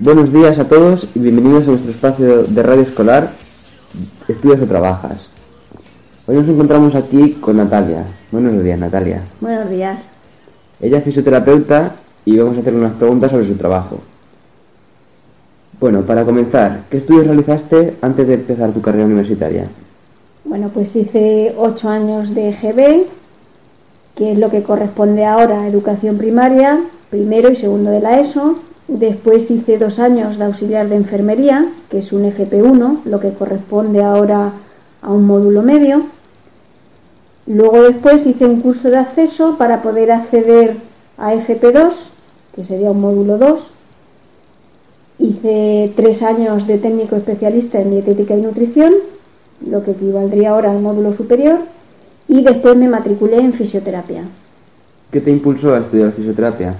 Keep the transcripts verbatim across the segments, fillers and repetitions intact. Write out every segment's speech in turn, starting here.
Buenos días a todos y bienvenidos a nuestro espacio de radio escolar Estudios o Trabajas. Hoy nos encontramos aquí con Natalia. Buenos días, Natalia. Buenos días. Ella es fisioterapeuta y vamos a hacerle unas preguntas sobre su trabajo. Bueno, para comenzar, ¿qué estudios realizaste antes de empezar tu carrera universitaria? Bueno, pues hice ocho años de E G B, que es lo que corresponde ahora a educación primaria, primero y segundo de la E S O. Después hice dos años de auxiliar de enfermería, que es un F P uno, lo que corresponde ahora a un módulo medio. Luego después hice un curso de acceso para poder acceder a F P dos, que sería un módulo dos. Hice tres años de técnico especialista en dietética y nutrición, lo que equivaldría ahora al módulo superior. Y después me matriculé en fisioterapia. ¿Qué te impulsó a estudiar fisioterapia?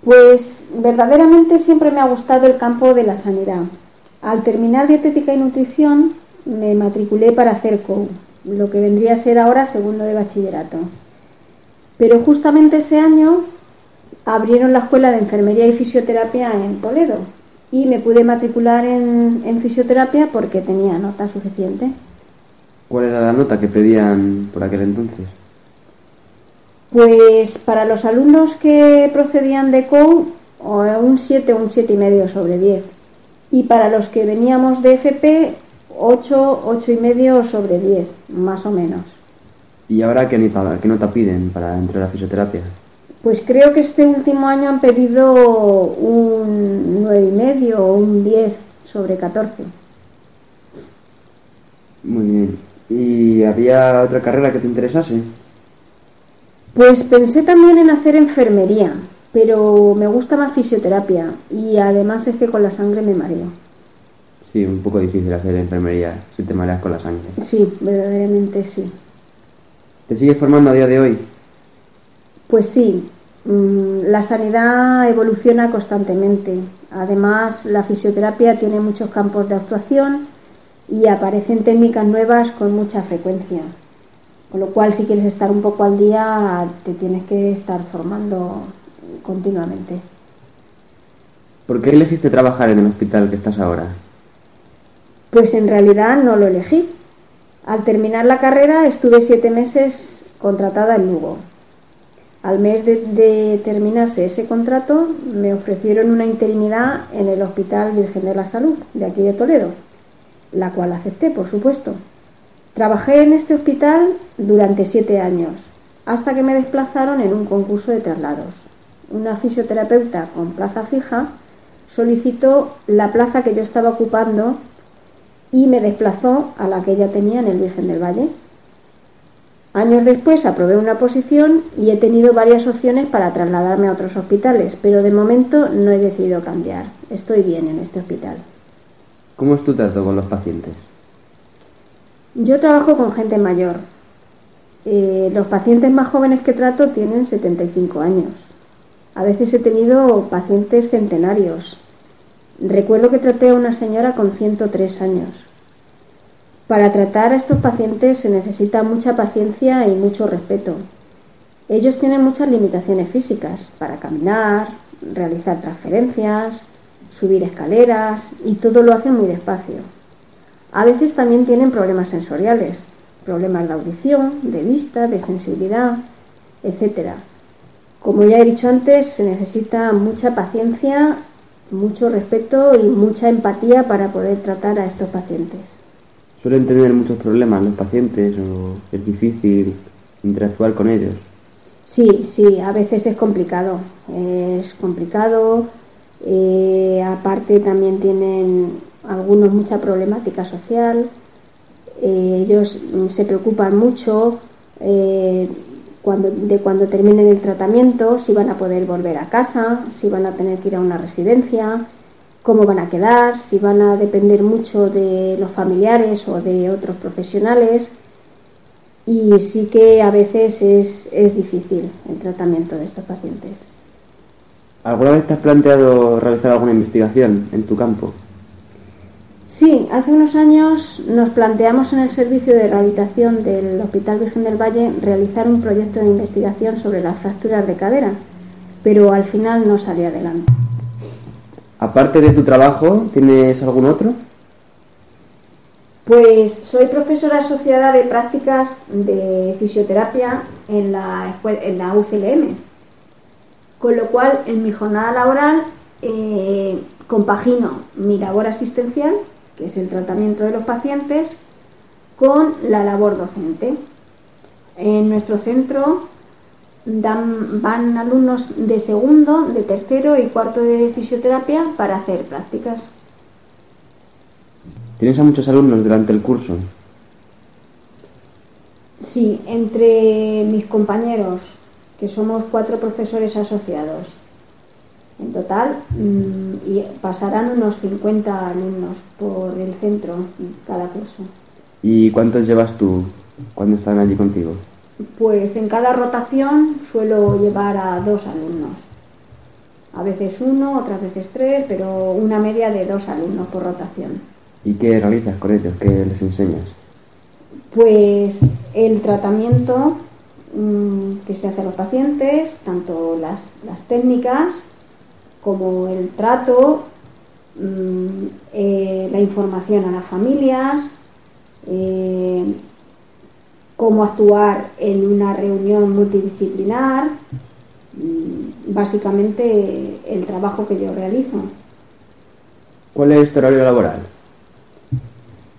Pues verdaderamente siempre me ha gustado el campo de la sanidad. Al terminar dietética y nutrición me matriculé para hacer C O U, lo que vendría a ser ahora segundo de bachillerato. Pero justamente ese año abrieron la escuela de enfermería y fisioterapia en Toledo y me pude matricular en, en fisioterapia porque tenía nota suficiente. ¿Cuál era la nota que pedían por aquel entonces? Pues para los alumnos que procedían de C O U, un siete o un siete coma cinco sobre diez. Y para los que veníamos de F P, ocho, ocho coma cinco sobre diez, más o menos. ¿Y ahora qué nota piden para entrar a fisioterapia? Pues creo que este último año han pedido un nueve coma cinco o un diez sobre catorce. Muy bien. ¿Y había otra carrera que te interesase? Pues pensé también en hacer enfermería, pero me gusta más fisioterapia y además es que con la sangre me mareo. Sí, un poco difícil hacer enfermería si te mareas con la sangre. Sí, verdaderamente sí. ¿Te sigues formando a día de hoy? Pues sí, la sanidad evoluciona constantemente. Además, la fisioterapia tiene muchos campos de actuación y aparecen técnicas nuevas con mucha frecuencia. Con lo cual, si quieres estar un poco al día, te tienes que estar formando continuamente. ¿Por qué elegiste trabajar en el hospital que estás ahora? Pues en realidad no lo elegí. Al terminar la carrera estuve siete meses contratada en Lugo. Al mes de, de terminarse ese contrato, me ofrecieron una interinidad en el Hospital Virgen de la Salud, de aquí de Toledo, la cual acepté, por supuesto. Trabajé en este hospital durante siete años, hasta que me desplazaron en un concurso de traslados. Una fisioterapeuta con plaza fija solicitó la plaza que yo estaba ocupando y me desplazó a la que ella tenía en el Virgen del Valle. Años después aprobé una posición y he tenido varias opciones para trasladarme a otros hospitales, pero de momento no he decidido cambiar. Estoy bien en este hospital. ¿Cómo es tu trato con los pacientes? Yo trabajo con gente mayor. Eh, los pacientes más jóvenes que trato tienen setenta y cinco años. A veces he tenido pacientes centenarios. Recuerdo que traté a una señora con ciento tres años. Para tratar a estos pacientes se necesita mucha paciencia y mucho respeto. Ellos tienen muchas limitaciones físicas para caminar, realizar transferencias, subir escaleras y todo lo hacen muy despacio. A veces también tienen problemas sensoriales, problemas de audición, de vista, de sensibilidad, etcétera. Como ya he dicho antes, se necesita mucha paciencia mucho respeto y mucha empatía para poder tratar a estos pacientes. Suelen tener muchos problemas los pacientes, o es difícil interactuar con ellos. Sí, sí, a veces es complicado, es complicado, eh, aparte también tienen algunos mucha problemática social, eh, ellos se preocupan mucho eh, cuando, de cuando terminen el tratamiento, si van a poder volver a casa, si van a tener que ir a una residencia, cómo van a quedar, si van a depender mucho de los familiares o de otros profesionales. Y sí que a veces es, es difícil el tratamiento de estos pacientes. ¿Alguna vez te has planteado realizar alguna investigación en tu campo? Sí, hace unos años nos planteamos en el servicio de rehabilitación del Hospital Virgen del Valle realizar un proyecto de investigación sobre las fracturas de cadera, pero al final no salió adelante. Aparte de tu trabajo, ¿tienes algún otro? Pues soy profesora asociada de prácticas de fisioterapia en la, escuela, en la U C L M, con lo cual en mi jornada laboral eh, compagino mi labor asistencial, que es el tratamiento de los pacientes, con la labor docente. En nuestro centro dan, van alumnos de segundo, de tercero y cuarto de fisioterapia para hacer prácticas. ¿Tienes a muchos alumnos durante el curso? Sí, entre mis compañeros, que somos cuatro profesores asociados, en total, y pasarán unos cincuenta alumnos por el centro cada curso. ¿Y cuántos llevas tú cuando están allí contigo? Pues en cada rotación suelo llevar a dos alumnos. A veces uno, otras veces tres, pero una media de dos alumnos por rotación. ¿Y qué realizas con ellos? ¿Qué les enseñas? Pues el tratamiento mmm, que se hace a los pacientes, tanto las, las técnicas como el trato, mmm, eh, la información a las familias, eh, cómo actuar en una reunión multidisciplinar, mmm, básicamente el trabajo que yo realizo. ¿Cuál es tu horario laboral?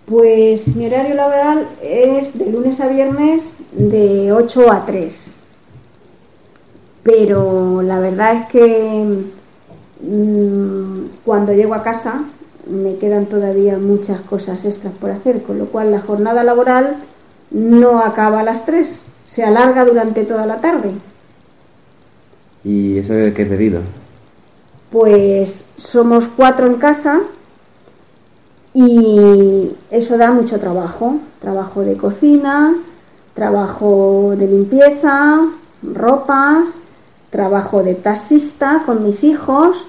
Pues mi horario laboral es de lunes a viernes de ocho a tres, pero la verdad es que mmm, cuando llego a casa me quedan todavía muchas cosas extras por hacer, con lo cual la jornada laboral no acaba a las tres, se alarga durante toda la tarde. ¿Y eso de qué es debido? Pues somos cuatro en casa. Y eso da mucho trabajo, trabajo de cocina, trabajo de limpieza, ropas, trabajo de taxista con mis hijos,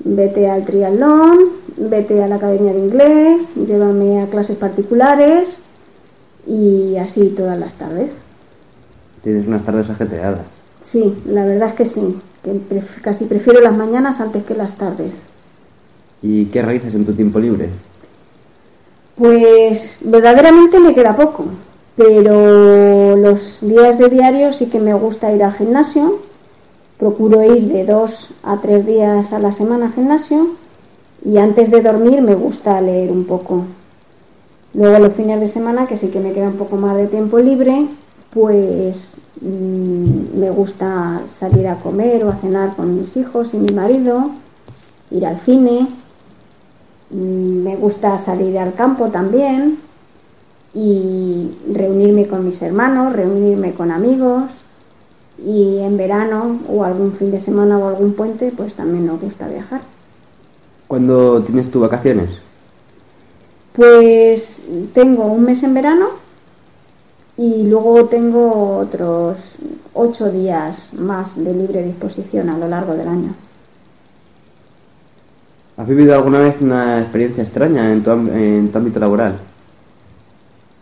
vete al triatlón, vete a la academia de inglés, llévame a clases particulares y así todas las tardes. Tienes unas tardes ajetreadas. Sí, la verdad es que sí, que pref- casi prefiero las mañanas antes que las tardes. ¿Y qué realizas en tu tiempo libre? Pues verdaderamente me queda poco, pero los días de diario sí que me gusta ir al gimnasio, procuro ir de dos a tres días a la semana al gimnasio y antes de dormir me gusta leer un poco. Luego los fines de semana, que sí que me queda un poco más de tiempo libre, pues mmm, me gusta salir a comer o a cenar con mis hijos y mi marido, ir al cine. Me gusta salir al campo también y reunirme con mis hermanos, reunirme con amigos y en verano o algún fin de semana o algún puente pues también nos gusta viajar. ¿Cuándo tienes tus vacaciones? Pues tengo un mes en verano y luego tengo otros ocho días más de libre disposición a lo largo del año. ¿Has vivido alguna vez una experiencia extraña en tu, en tu ámbito laboral?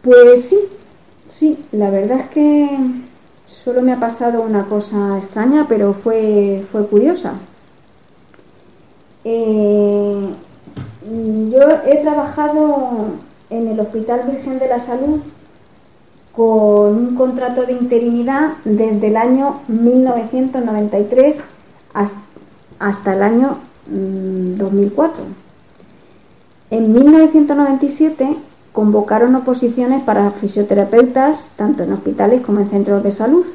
Pues sí, sí, la verdad es que solo me ha pasado una cosa extraña, pero fue, fue curiosa. Eh, yo he trabajado en el Hospital Virgen de la Salud con un contrato de interinidad desde el año mil novecientos noventa y tres hasta, hasta el año mmm, dos mil cuatro. En mil novecientos noventa y siete convocaron oposiciones para fisioterapeutas tanto en hospitales como en centros de salud.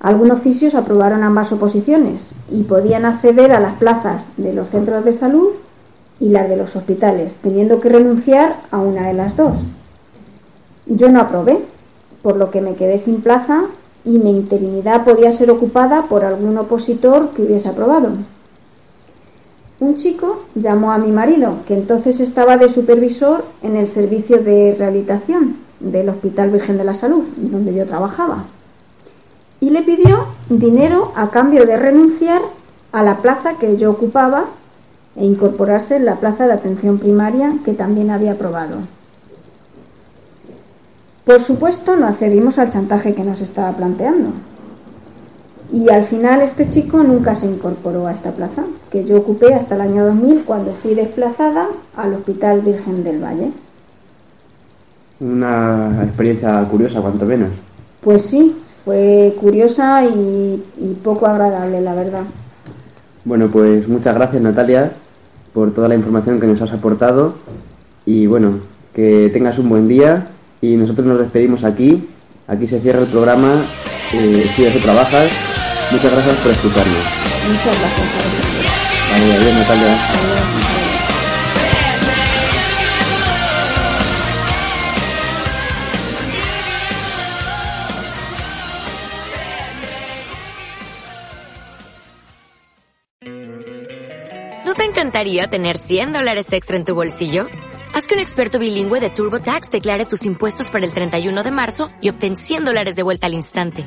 Algunos fisios aprobaron ambas oposiciones y podían acceder a las plazas de los centros de salud y las de los hospitales, teniendo que renunciar a una de las dos. Yo no aprobé, por lo que me quedé sin plaza y mi interinidad podía ser ocupada por algún opositor que hubiese aprobado. Un chico llamó a mi marido, que entonces estaba de supervisor en el servicio de rehabilitación del Hospital Virgen de la Salud, donde yo trabajaba, y le pidió dinero a cambio de renunciar a la plaza que yo ocupaba e incorporarse en la plaza de atención primaria que también había aprobado. Por supuesto, no accedimos al chantaje que nos estaba planteando. Y al final este chico nunca se incorporó a esta plaza, que yo ocupé hasta el año dos mil, cuando fui desplazada al Hospital Virgen del Valle. Una experiencia curiosa, cuanto menos. Pues sí, fue curiosa y, y poco agradable, la verdad. Bueno, pues muchas gracias, Natalia, por toda la información que nos has aportado. Y bueno, que tengas un buen día. Y nosotros nos despedimos aquí. Aquí se cierra el programa eh, Estudios o Trabajas. Muchas gracias por escucharnos. Muchas gracias por escucharnos. Vale, adiós, Natalia. Adiós. ¿No te encantaría tener cien dólares extra en tu bolsillo? Haz que un experto bilingüe de TurboTax declare tus impuestos para el treinta y uno de marzo y obtén cien dólares de vuelta al instante.